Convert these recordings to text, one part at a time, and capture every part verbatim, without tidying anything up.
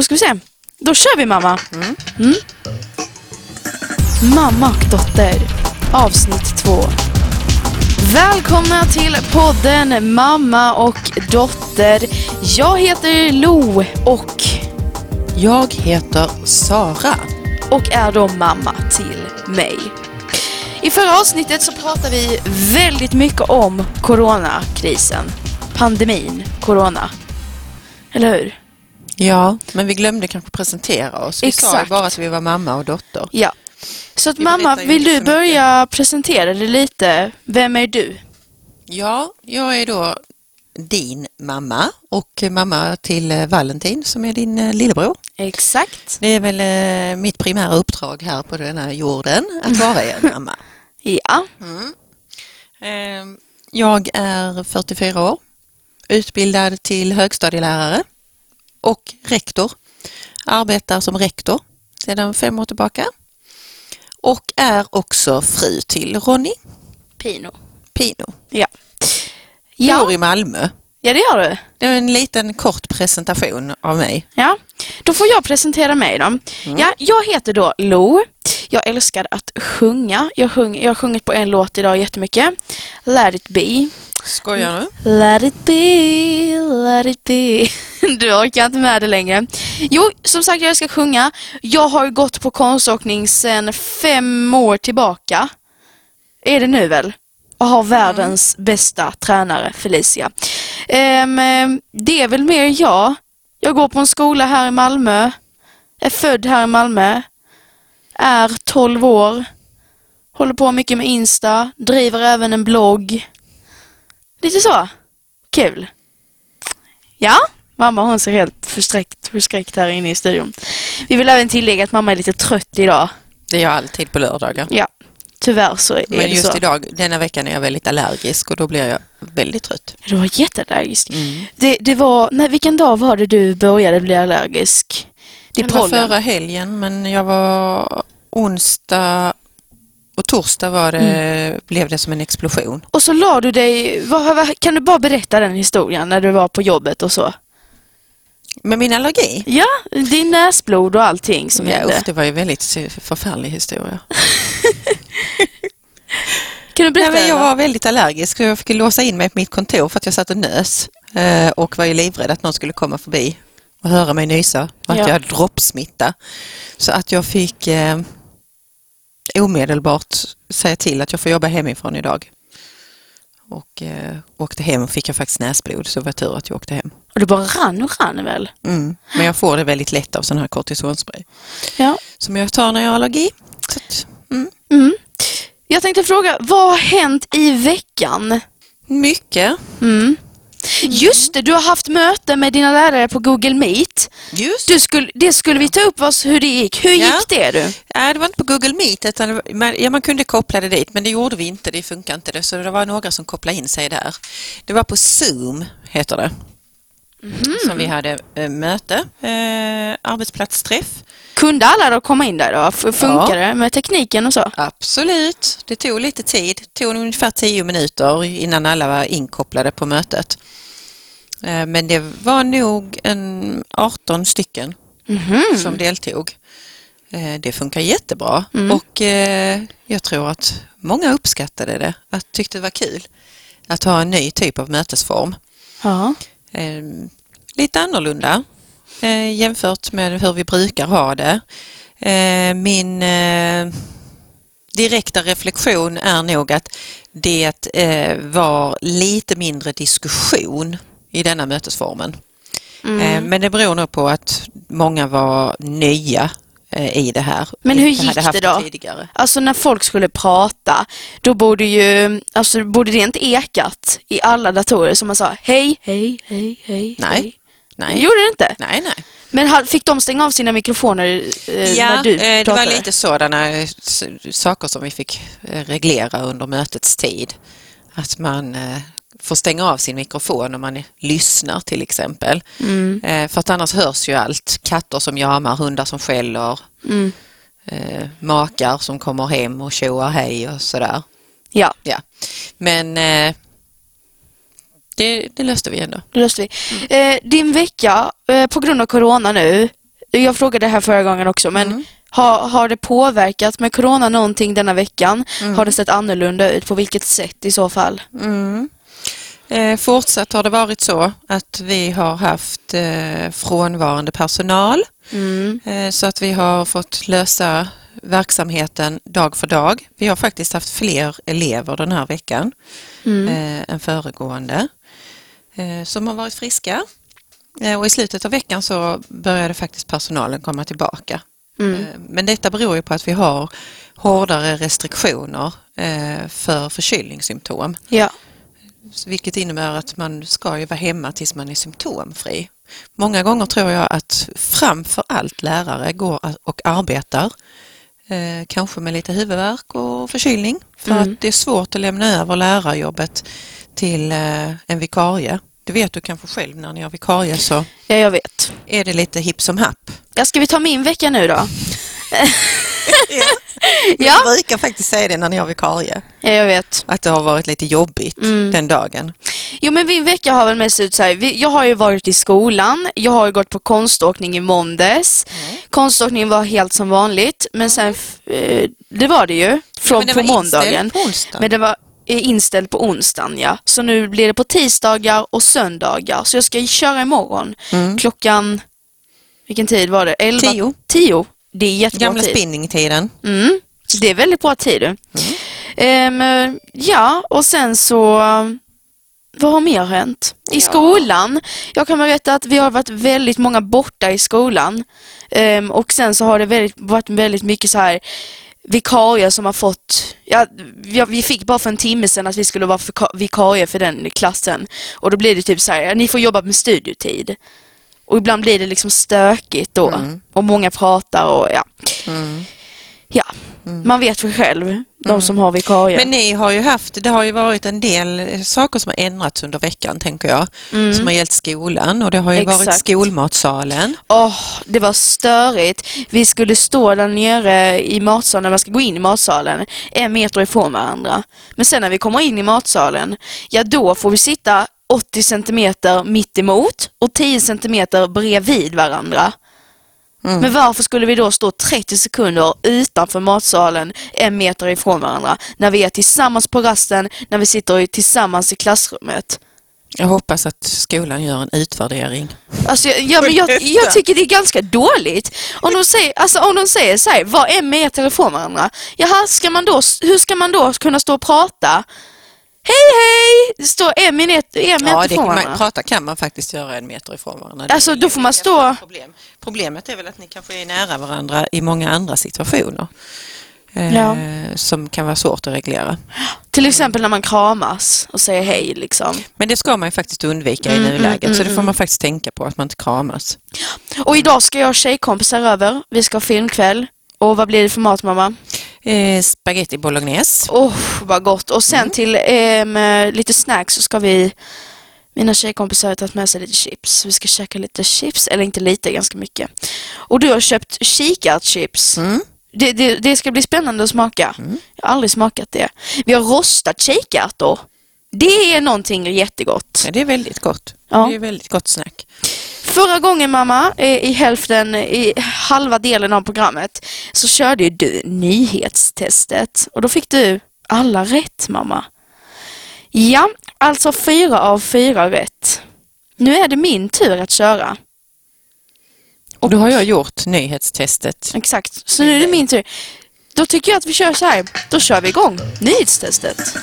Då ska vi se. Då kör vi, mamma. Mm. Mm. Mamma och dotter, avsnitt två. Välkomna till podden Mamma och dotter. Jag heter Lo och... Jag heter Sara. Och är då mamma till mig. I förra avsnittet så pratade vi väldigt mycket om coronakrisen. Pandemin, corona. Eller hur? Ja, men vi glömde kanske presentera oss. Vi Exakt. Sa bara att vi var mamma och dotter. Ja. Så att vi mamma, vill du börja mycket. Presentera dig lite? Vem är du? Ja, jag är då din mamma och mamma till Valentin som är din lillebror. Exakt. Det är väl mitt primära uppdrag här på den här jorden, att vara er mamma. Ja. Mm. Jag är fyrtiofyra år, utbildad till högstadielärare och rektor. Arbetar som rektor sedan fem år tillbaka. Och är också fru till Ronny Pino. Pino. Ja. Jag bor i Malmö. Ja, det gör du. Det är en liten kort presentation av mig. Ja, då får jag presentera mig då. Mm. Ja, jag heter då Lo. Jag älskar att sjunga. Jag, sjung, jag har sjungit på en låt idag jättemycket. Let it be. Skojar du? Let it be, let it be. Du orkar inte med det längre. Jo, som sagt, jag ska sjunga. Jag har gått på konståkning sedan fem år tillbaka. Är det nu väl? Och har världens mm. bästa tränare, Felicia. Um, det är väl mer jag. Jag går på en skola här i Malmö. Är född här i Malmö. Är tolv år. Håller på mycket med Insta. Driver även en blogg. Lite så. Kul. Ja, mamma hon ser helt förskräckt, förskräckt här inne i studion. Vi vill även tillägga att mamma är lite trött idag. Det är jag alltid på lördagar. Ja, tyvärr så är det så. Men just idag, denna veckan är jag väldigt allergisk och då blir jag väldigt trött. Du var jätteallergisk. Mm. Det, det var, nej, vilken dag var det du började bli allergisk? Det, det var förra helgen, men jag var onsdag... Och torsdag var det, mm. blev det som en explosion. Och så la du dig... Vad, vad, kan du bara berätta den historien när du var på jobbet och så? Med min allergi? Ja, din näsblod och allting som ja, hände. Uff, det var ju väldigt förfärlig historia. Kan du berätta? Nej, men jag var väldigt allergisk och jag fick låsa in mig på mitt kontor för att jag satt och nös. Och var ju livrädd att någon skulle komma förbi och höra mig nysa. Och att ja. jag hade droppsmitta. Så att jag fick... omedelbart säga till att jag får jobba hemifrån idag. Och eh, åkte hem och fick jag faktiskt näsblod, så var tur att jag åkte hem. Och det bara rann och rann väl? Mm, men jag får det väldigt lätt av sån här kortisonspray. Ja. Som jag tar när jag har allergi. Så, mm. Mm. Jag tänkte fråga, vad har hänt i veckan? Mycket. Mm. Mm. Just det, du har haft möte med dina lärare på Google Meet. Just. Du skulle, det skulle vi ta upp oss hur det gick. Hur ja. gick det du? Ja, det var inte på Google Meet. Utan man, ja, man kunde koppla det dit, men det gjorde vi inte. Det funkar inte det. Så det var några som kopplade in sig där. Det var på Zoom, heter det. Mm. Som vi hade eh, möte. Eh, arbetsplatsträff. Kunde alla då komma in där då? Funkar det ja. med tekniken och så? Absolut. Det tog lite tid. Det tog ungefär tio minuter innan alla var inkopplade på mötet. Men det var nog en arton stycken mm-hmm. som deltog. Det funkar jättebra. Mm. Och jag tror att många uppskattade det. Att tyckte det var kul att ha en ny typ av mötesform. Ja. Lite annorlunda. Eh, jämfört med hur vi brukar ha det. Eh, min eh, direkta reflektion är nog att det eh, var lite mindre diskussion i denna mötesformen. Mm. Eh, men det beror nog på att många var nya eh, i det här. Men hur gick det då? Tidigare. Alltså när folk skulle prata, då borde ju alltså, borde det inte ekat i alla datorer som man sa hej, hej, hej, hej. Nej. Hej. Nej. Gjorde det inte? Nej, nej. Men fick de stänga av sina mikrofoner eh, ja, när du pratade? Ja, det var lite sådana saker som vi fick reglera under mötets tid. Att man eh, får stänga av sin mikrofon om man lyssnar till exempel. Mm. Eh, för att annars hörs ju allt. Katter som jamar, hundar som skäller, mm. eh, makar som kommer hem och tjoar hej och sådär. Ja. ja. Men... Eh, Det, det löste vi ändå. Det löste vi. Mm. Eh, din vecka, eh, på grund av corona nu, jag frågade det här förra gången också, men mm. ha, har det påverkat med corona någonting denna veckan? Mm. Har det sett annorlunda ut? På vilket sätt i så fall? Mm. Eh, fortsatt har det varit så att vi har haft eh, frånvarande personal. Mm. Eh, så att vi har fått lösa verksamheten dag för dag. Vi har faktiskt haft fler elever den här veckan mm. eh, än föregående eh, som har varit friska. Och i slutet av veckan så började faktiskt personalen komma tillbaka. Mm. Men detta beror ju på att vi har hårdare restriktioner för förkylningssymptom. Ja. Vilket innebär att man ska ju vara hemma tills man är symptomfri. Många gånger tror jag att framför allt lärare går och arbetar. Kanske med lite huvudvärk och förkylning. För mm. att det är svårt att lämna över lärarjobbet till en vikarie. Du vet du kanske själv när ni har vikarie så ja, jag vet. Är det lite hipp som happ. Ja, ska vi ta min vecka nu då? ja. ja. Jag brukar faktiskt säga det när ni har vikarie. Ja, jag vet. Att det har varit lite jobbigt mm. den dagen. Jo, men min vecka har väl mest ut så här. Jag har ju varit i skolan. Jag har ju gått på konståkning i måndags. Mm. Konståkningen var helt som vanligt. Men sen, det var det ju. Från ja, på måndagen. På men det var är inställd på onsdagen, ja. Så nu blir det på tisdagar och söndagar. Så jag ska köra imorgon. Mm. Klockan, vilken tid var det? elva? Tio. Tio. Det är jättebra gamla tid. Gamla spinningtiden. Mm. Det är väldigt bra tid. Mm. Ehm, ja, och sen så... Vad har mer hänt? I ja. skolan. Jag kan berätta att vi har varit väldigt många borta i skolan. Ehm, och sen så har det väldigt, varit väldigt mycket så här... vikarier som har fått ja, vi fick bara för en timme sedan att vi skulle vara vikarier för den klassen och då blir det typ så här, ni får jobba med studietid och ibland blir det liksom stökigt då mm. och många pratar och ja mm. ja, mm. man vet för själv de mm. som har vikarier. Men ni har ju haft, det har ju varit en del saker som har ändrats under veckan tänker jag mm. som har gällt skolan och det har ju exakt. Varit skolmatsalen. Åh, oh, det var störigt. Vi skulle stå där nere i matsalen när man ska gå in i matsalen en meter ifrån varandra. Men sen när vi kommer in i matsalen, ja då får vi sitta åttio centimeter mitt emot och tio centimeter bredvid varandra. Mm. Men varför skulle vi då stå trettio sekunder utanför matsalen en meter ifrån varandra när vi är tillsammans på rasten, när vi sitter tillsammans i klassrummet? Jag hoppas att skolan gör en utvärdering. Alltså, ja, men jag, jag tycker det är ganska dåligt. Om de säger, alltså, om de säger så här, var en meter ifrån varandra. Jaha, ska man då, hur ska man då kunna stå och prata? Hej hej! Det står en meter, en meter ja, det, ifrån varandra. Man, prata kan man faktiskt göra en meter ifrån varandra. Alltså då får man stå... Problem. Problemet är väl att ni kanske är nära varandra i många andra situationer. Eh, ja. Som kan vara svårt att reglera. Till exempel när man kramas och säger hej liksom. Men det ska man ju faktiskt undvika mm, i nuläget. Mm, så det får man faktiskt tänka på att man inte kramas. Och idag ska jag och tjejkompisar över. Vi ska ha filmkväll. Och vad blir det för mat, mamma? Eh, spaghetti bolognese. Åh, oh, vad gott. Och sen mm. till eh, lite snacks så ska vi... Mina tjejkompisar har tagit med sig lite chips. Vi ska käka lite chips. Eller inte lite, ganska mycket. Och du har köpt kikärtschips. Mm. Det, det, det ska bli spännande att smaka. Mm. Jag har aldrig smakat det. Vi har rostat kikärtor. Det är någonting jättegott. Ja, det är väldigt gott. Ja. Det är väldigt gott snack. Förra gången, mamma, i hälften, i halva delen av programmet så körde ju du nyhetstestet. Och då fick du alla rätt, mamma. Ja, alltså fyra av fyra rätt. Nu är det min tur att köra. Och då har jag gjort nyhetstestet. Exakt, så nu är det min tur. Då tycker jag att vi kör så här. Då kör vi igång nyhetstestet.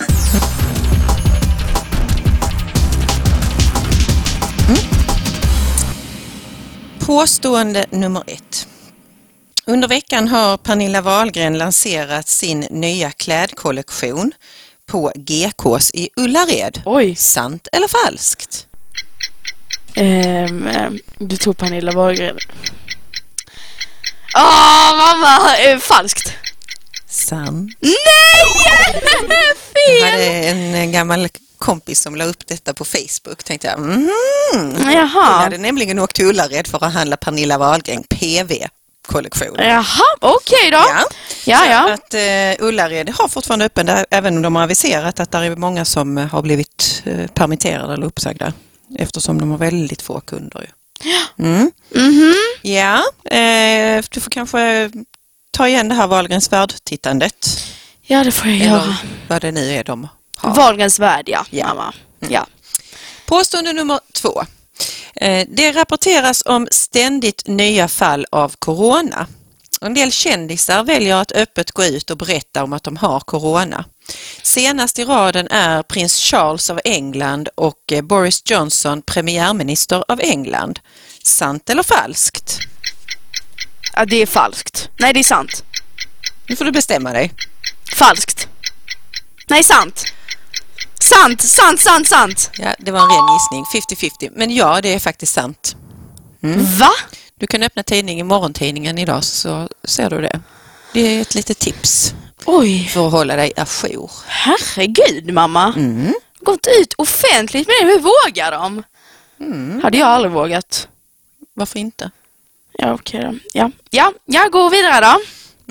Påstående nummer ett. Under veckan har Pernilla Wahlgren lanserat sin nya klädkollektion på G K:s i Ullared. Oj. Sant eller falskt? Um, du tog Pernilla Wahlgren. Åh, oh, mamma! Falskt. Sant. Nej! Fel! Jag hade en gammal... kompis som la upp detta på Facebook tänkte jag, mm, jaha. Hon hade nämligen åkt till Ullared för att handla Pernilla Wahlgren P V-kollektion. Jaha, okej okay då. Ja. Ja, ja. Att, uh, Ullared har fortfarande öppen där, även om de har aviserat att det är många som har blivit uh, permitterade eller uppsagda eftersom de har väldigt få kunder. Ja. Mm. Mm-hmm. Ja, Ja, eh, du får kanske ta igen det här Wahlgrens värld-tittandet. Ja, det får jag Eller göra. Vad det nu är de har. Wahlgrens värld, ja. ja. Mamma. Mm. ja. Påstående nummer två. Eh, det rapporteras om ständigt nya fall av corona. En del kändisar väljer att öppet gå ut och berätta om att de har corona. Senast i raden är prins Charles av England och Boris Johnson, premiärminister av England. Sant eller falskt? Ja, det är falskt. Nej, det är sant. Nu får du bestämma dig. Falskt. Nej, sant. Sant, sant, sant, sant. Ja, det var en ren gissning. fifty-fifty. Men ja, det är faktiskt sant. Mm. Va? Du kan öppna tidningen, morgontidningen idag så ser du det. Det är ett litet tips. Oj. För att hålla dig ajour. Herregud, mamma. Mm. Gått ut offentligt med det. Hur vågar de? Mm. Hade jag aldrig vågat. Varför inte? Ja, okej då. Ja, ja jag går vidare då.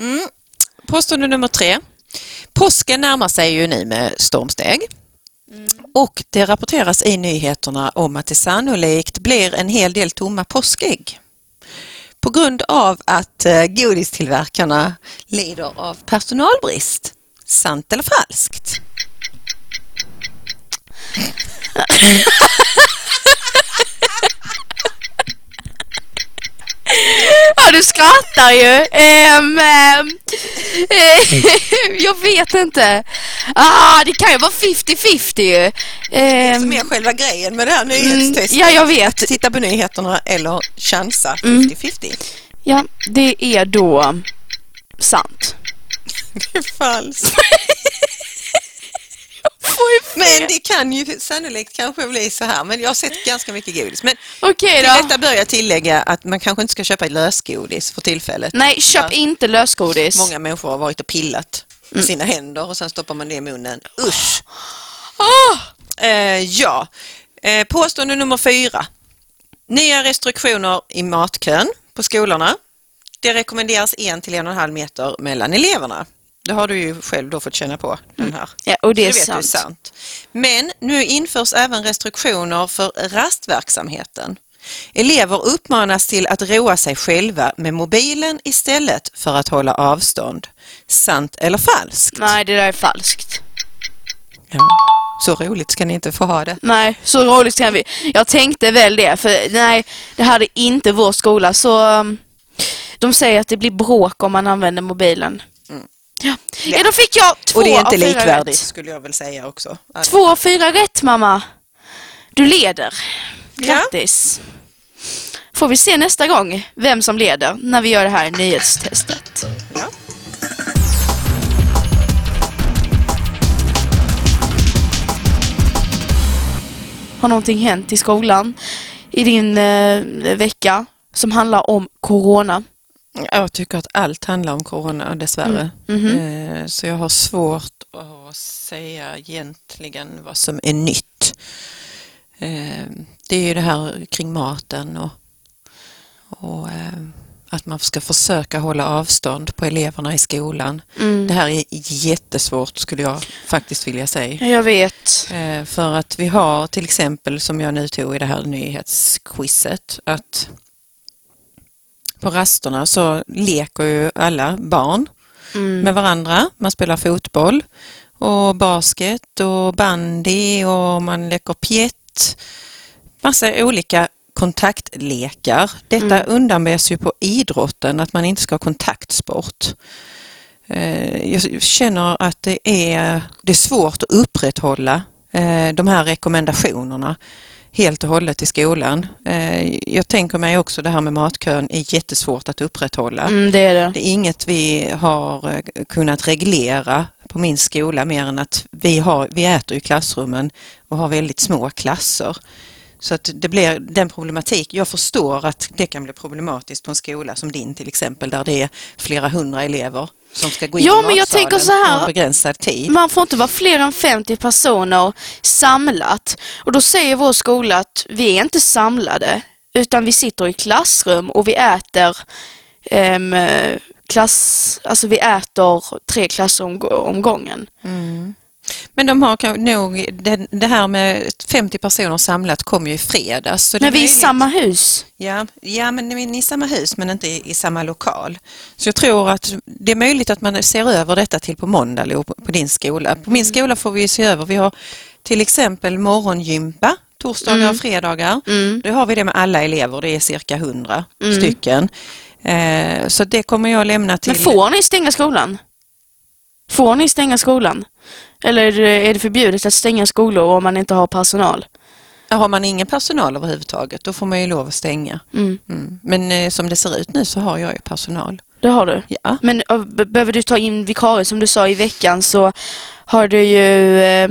Mm. Påstående nummer tre. Påsken närmar sig ju nu med stormsteg. Mm. Och det rapporteras i nyheterna om att det sannolikt blir en hel del tomma påskägg. På grund av att godistillverkarna lider av personalbrist. Sant eller falskt? Ja, du skrattar ju. Um, um, jag vet inte. Ah, det kan ju vara fifty-fifty ju. Um, det är mer själva grejen med det här nyhetstestet. Mm, ja, jag vet. Titta på nyheterna eller chansa fifty-fifty. Mm. Ja, det är då sant. Det är falskt. Men det kan ju sannolikt kanske bli så här. Men jag har sett ganska mycket godis. Men okej då. Till detta börjar jag tillägga att man kanske inte ska köpa ett lösgodis för tillfället. Nej, köp ja. inte lösgodis. Många människor har varit och pillat mm. sina händer och sen stoppar man det i munnen. Usch! Oh. Eh, ja. Eh, påstående nummer fyra. Nya restriktioner i matkön på skolorna. Det rekommenderas en till en och en halv meter mellan eleverna. Det har du ju själv då fått känna på den här. Ja, och det är, vet, sant. Det är sant. Men nu införs även restriktioner för rastverksamheten. Elever uppmanas till att roa sig själva med mobilen istället för att hålla avstånd. Sant eller falskt? Nej, det där är falskt. Ja. Så roligt ska ni inte få ha det. Nej, så roligt ska vi. Jag tänkte väl det, för nej, det här är inte vår skola. Så de säger att det blir bråk om man använder mobilen. Ja. Ja, då fick jag två av fyra rätt. Och det är inte likvärdigt, skulle jag väl säga också. Alltså. Två av fyra rätt, mamma. Du leder. Grattis. Ja. Får vi se nästa gång vem som leder när vi gör det här nyhetstestet. Ja. Har någonting hänt i skolan i din eh, vecka som handlar om corona? Jag tycker att allt handlar om corona, dessvärre. Mm. Mm-hmm. Så jag har svårt att säga egentligen vad som är nytt. Det är ju det här kring maten och, och att man ska försöka hålla avstånd på eleverna i skolan. Mm. Det här är jättesvårt, skulle jag faktiskt vilja säga. Jag vet. För att vi har till exempel, som jag nu tog i det här nyhetsquizet, att på rasterna så leker ju alla barn mm. med varandra. Man spelar fotboll och basket och bandy och man leker pjätt. Massa olika kontaktlekar. Detta mm. undanbärs ju på idrotten, att man inte ska ha kontaktsport. Jag känner att det är, det är svårt att upprätthålla de här rekommendationerna helt och hållet i skolan. Jag tänker mig också det här med matkön är jättesvårt att upprätthålla. Mm, det är det. Det är inget vi har kunnat reglera på min skola mer än att vi, har, vi äter i klassrummen och har väldigt små klasser. Så att det blir den problematik. Jag förstår att det kan bli problematiskt på en skola som din till exempel, där det är flera hundra elever som ska gå in ja, i men jag tänker så här, begränsad tid. Man får inte vara fler än femtio personer samlat. Och då säger vår skola att vi är inte samlade, utan vi sitter i klassrum och vi äter um, klass, alltså vi äter tre klassomgången. Mm. Men de har nog, det, det här med femtio personer samlat kom ju i fredags. Så det men vi är i samma hus. Ja, ja men vi är i samma hus men inte i, i samma lokal. Så jag tror att det är möjligt att man ser över detta till på måndag eller på, på din skola. På min skola får vi se över. Vi har till exempel morgongympa. Torsdagar mm. och fredagar. Mm. Då har vi det med alla elever. Det är cirka hundra mm. stycken. Eh, så det kommer jag lämna till... Men får ni stänga skolan? Får ni stänga skolan? Eller är det förbjudet att stänga skolor om man inte har personal? Har man ingen personal överhuvudtaget, då får man ju lov att stänga. Mm. Mm. Men eh, som det ser ut nu så har jag ju personal. Det har du? Ja. Men behöver du ta in vikarier som du sa i veckan så har du ju... Eh,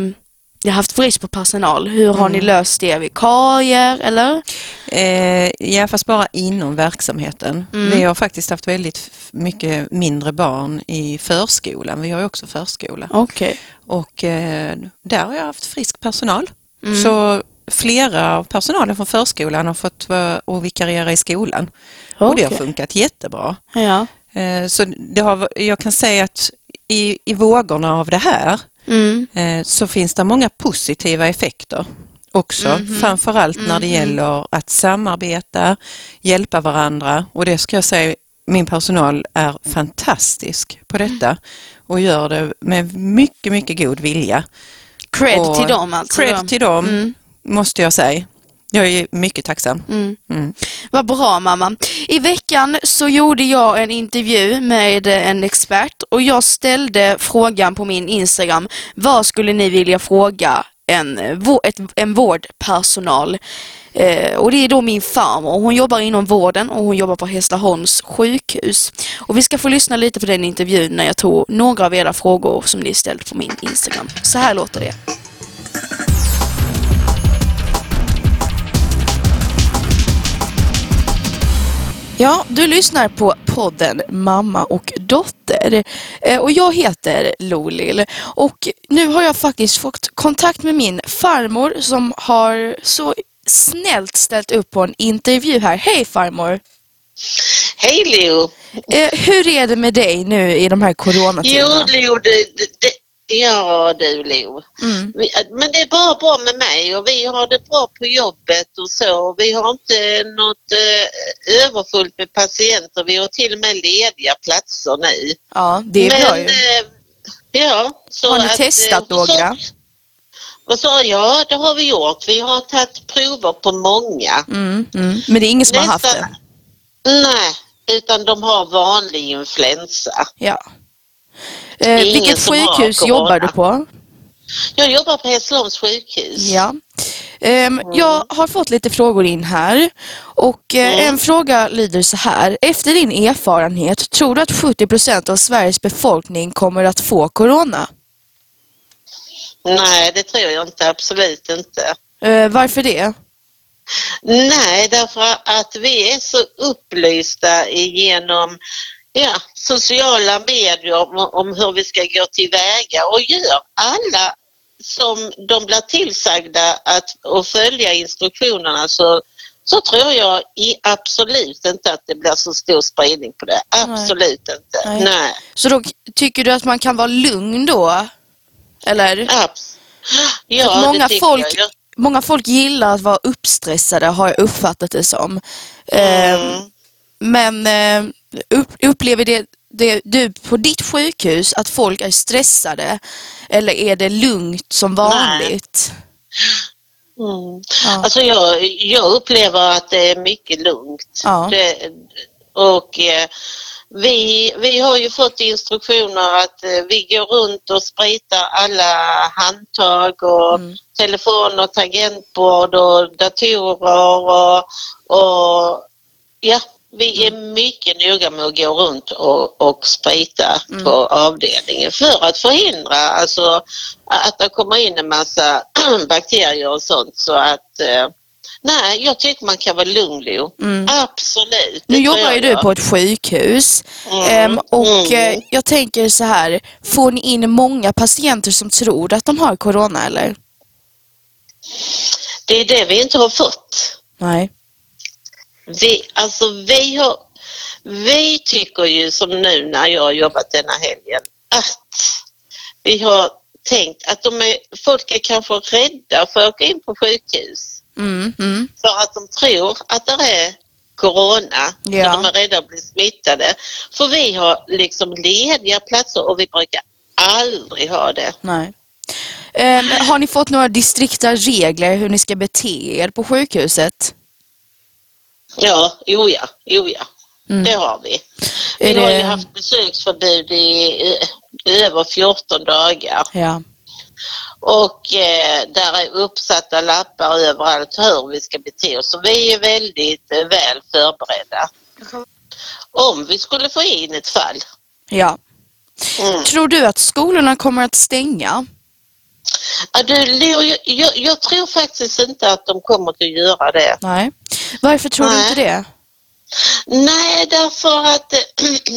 Jag har haft brist på personal. Hur har mm. ni löst det? Vikarier eller? Eh, ja, fast bara inom verksamheten. Mm. Vi har faktiskt haft väldigt mycket mindre barn i förskolan. Vi har ju också förskola. Okej. Och eh, där har jag haft frisk personal. Mm. Så flera av personalen från förskolan har fått vara vikariera i skolan. Okay. Och det har funkat jättebra. Ja. Eh, så det har, jag kan säga att i, i vågorna av det här Mm. så finns det många positiva effekter också, mm-hmm. framförallt när det gäller att samarbeta, hjälpa varandra, och det ska jag säga, min personal är fantastisk på detta och gör det med mycket, mycket god vilja. Cred och till dem alltså. Cred till dem mm. måste jag säga. Jag är mycket tacksam. Mm. Mm. Vad bra mamma. I veckan så gjorde jag en intervju med en expert och jag ställde frågan på min Instagram. Vad skulle ni vilja fråga en, ett, en vårdpersonal? Eh, och det är då min farmor. Hon jobbar inom vården och hon jobbar på Hästaholms sjukhus. Och vi ska få lyssna lite på den intervjun när jag tog några av era frågor som ni ställde på min Instagram. Så här låter det. Ja, du lyssnar på podden Mamma och Dotter och jag heter Lo och nu har jag faktiskt fått kontakt med min farmor som har så snällt ställt upp på en intervju här. Hej farmor! Hej Leo! Hur är det med dig nu i de här coronatiderna? Jo Leo, det, det, ja du Leo, mm. men det är bara bra med mig och vi har det bra på jobbet och så. Vi har inte något eh, överfullt med patienter, vi har till och med lediga platser nu. Ja, det är men, bra ju. Eh, ja, så har ni att, testat några? Så, och så, ja, det har vi gjort. Vi har tagit prover på många. Mm, mm. Men det är ingen som nästan har haft det? Nej, utan de har vanlig influensa. Ja. Eh, vilket sjukhus jobbar du på? Jag jobbar på Helsingborgs sjukhus. Ja. Eh, mm. Jag har fått lite frågor in här och eh, mm. en fråga lyder så här. Efter din erfarenhet, tror du att sjuttio procent av Sveriges befolkning kommer att få corona? Nej, det tror jag inte. Absolut inte. Eh, varför det? Nej, därför att vi är så upplysta genom... Ja, sociala medier om, om hur vi ska gå tillväga och gör alla som de blir tillsagda att och följa instruktionerna så, så tror jag i absolut inte att det blir så stor spridning på det. Absolut Nej. inte. Nej. Nej. Så då tycker du att man kan vara lugn då? Eller? Abs- ja, att många folk... Jag. Många folk gillar att vara uppstressade har jag uppfattat det som. Mm. Eh, men... Eh, Upplever det, det, du på ditt sjukhus att folk är stressade eller är det lugnt som vanligt? Mm. Ja. Alltså jag, jag upplever att det är mycket lugnt. Ja. Det, och eh, vi, vi har ju fått instruktioner att eh, vi går runt och spritar alla handtag och mm. telefoner, tangentbord och datorer och, och ja. Vi är mycket noga med att gå runt och, och sprita mm. på avdelningen för att förhindra alltså, att det kommer in en massa bakterier och sånt. Så att, eh, nej, jag tycker man kan vara lugn. Mm. Absolut. Nu jobbar ju du på ett sjukhus mm. um, och mm. jag tänker så här, får ni in många patienter som tror att de har corona eller? Det är det vi inte har fått. Nej. Vi, alltså vi, har, vi tycker ju som nu när jag har jobbat denna helgen att vi har tänkt att de är, folk är kanske rädda för att åka in på sjukhus. Mm, mm. För att de tror att det är corona. Ja. De är rädda att bli smittade. För vi har liksom lediga platser och vi brukar aldrig ha det. Nej. Um, har ni fått några distrikta regler hur ni ska bete er på sjukhuset? Ja, jo ja, jo ja. Mm. Det har vi. Vi det... har ju haft besöksförbud i, i, i över fjorton dagar. Ja. Och eh, där är uppsatta lappar överallt hur vi ska bete oss. Så vi är väldigt eh, väl förberedda. Mm. Om vi skulle få in ett fall. Ja. Mm. Tror du att skolorna kommer att stänga? Ja, du, jag, jag, jag tror faktiskt inte att de kommer att göra det. Nej. Varför tror Nej. du inte det? Nej, därför att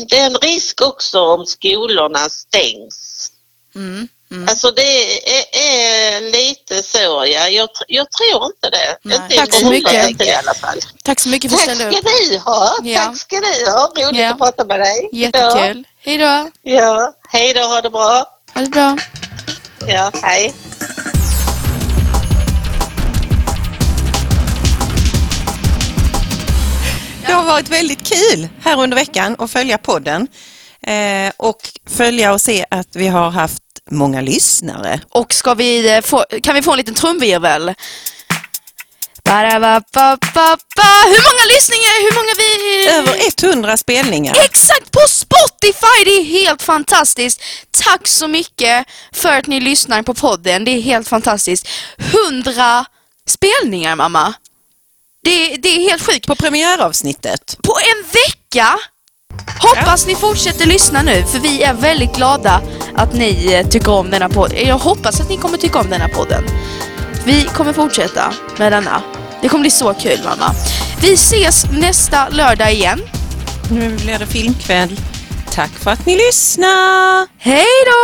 det är en risk också om skolorna stängs. Mm, mm. Alltså det är, är lite så, ja. jag, jag tror inte det. Jag Tack så mycket. Inte, i alla fall. Tack så mycket för att ställa upp. Tack ska du ha. Ja. Tack ska du ha. Roligt ja. att prata med dig. Jättekul. Ja. Hej då. Ja. Hej då, ha det bra. Ha det bra. Ja, hej. Det har varit väldigt kul här under veckan att följa podden eh, och följa och se att vi har haft många lyssnare. Och ska vi få, kan vi få en liten trumvirvel? Hur många lyssningar, hur många vi... Över hundra spelningar. Exakt, på Spotify, det är helt fantastiskt. Tack så mycket för att ni lyssnar på podden, det är helt fantastiskt. hundra spelningar, mamma. Det, det är helt sjukt. På premiäravsnittet. På en vecka! Hoppas ja. ni fortsätter lyssna nu, för vi är väldigt glada att ni tycker om denna podden. Jag hoppas att ni kommer tycka om denna podden. Vi kommer fortsätta med denna. Det kommer bli så kul, mamma. Vi ses nästa lördag igen. Nu blir det filmkväll. Tack för att ni lyssnar. Hej då!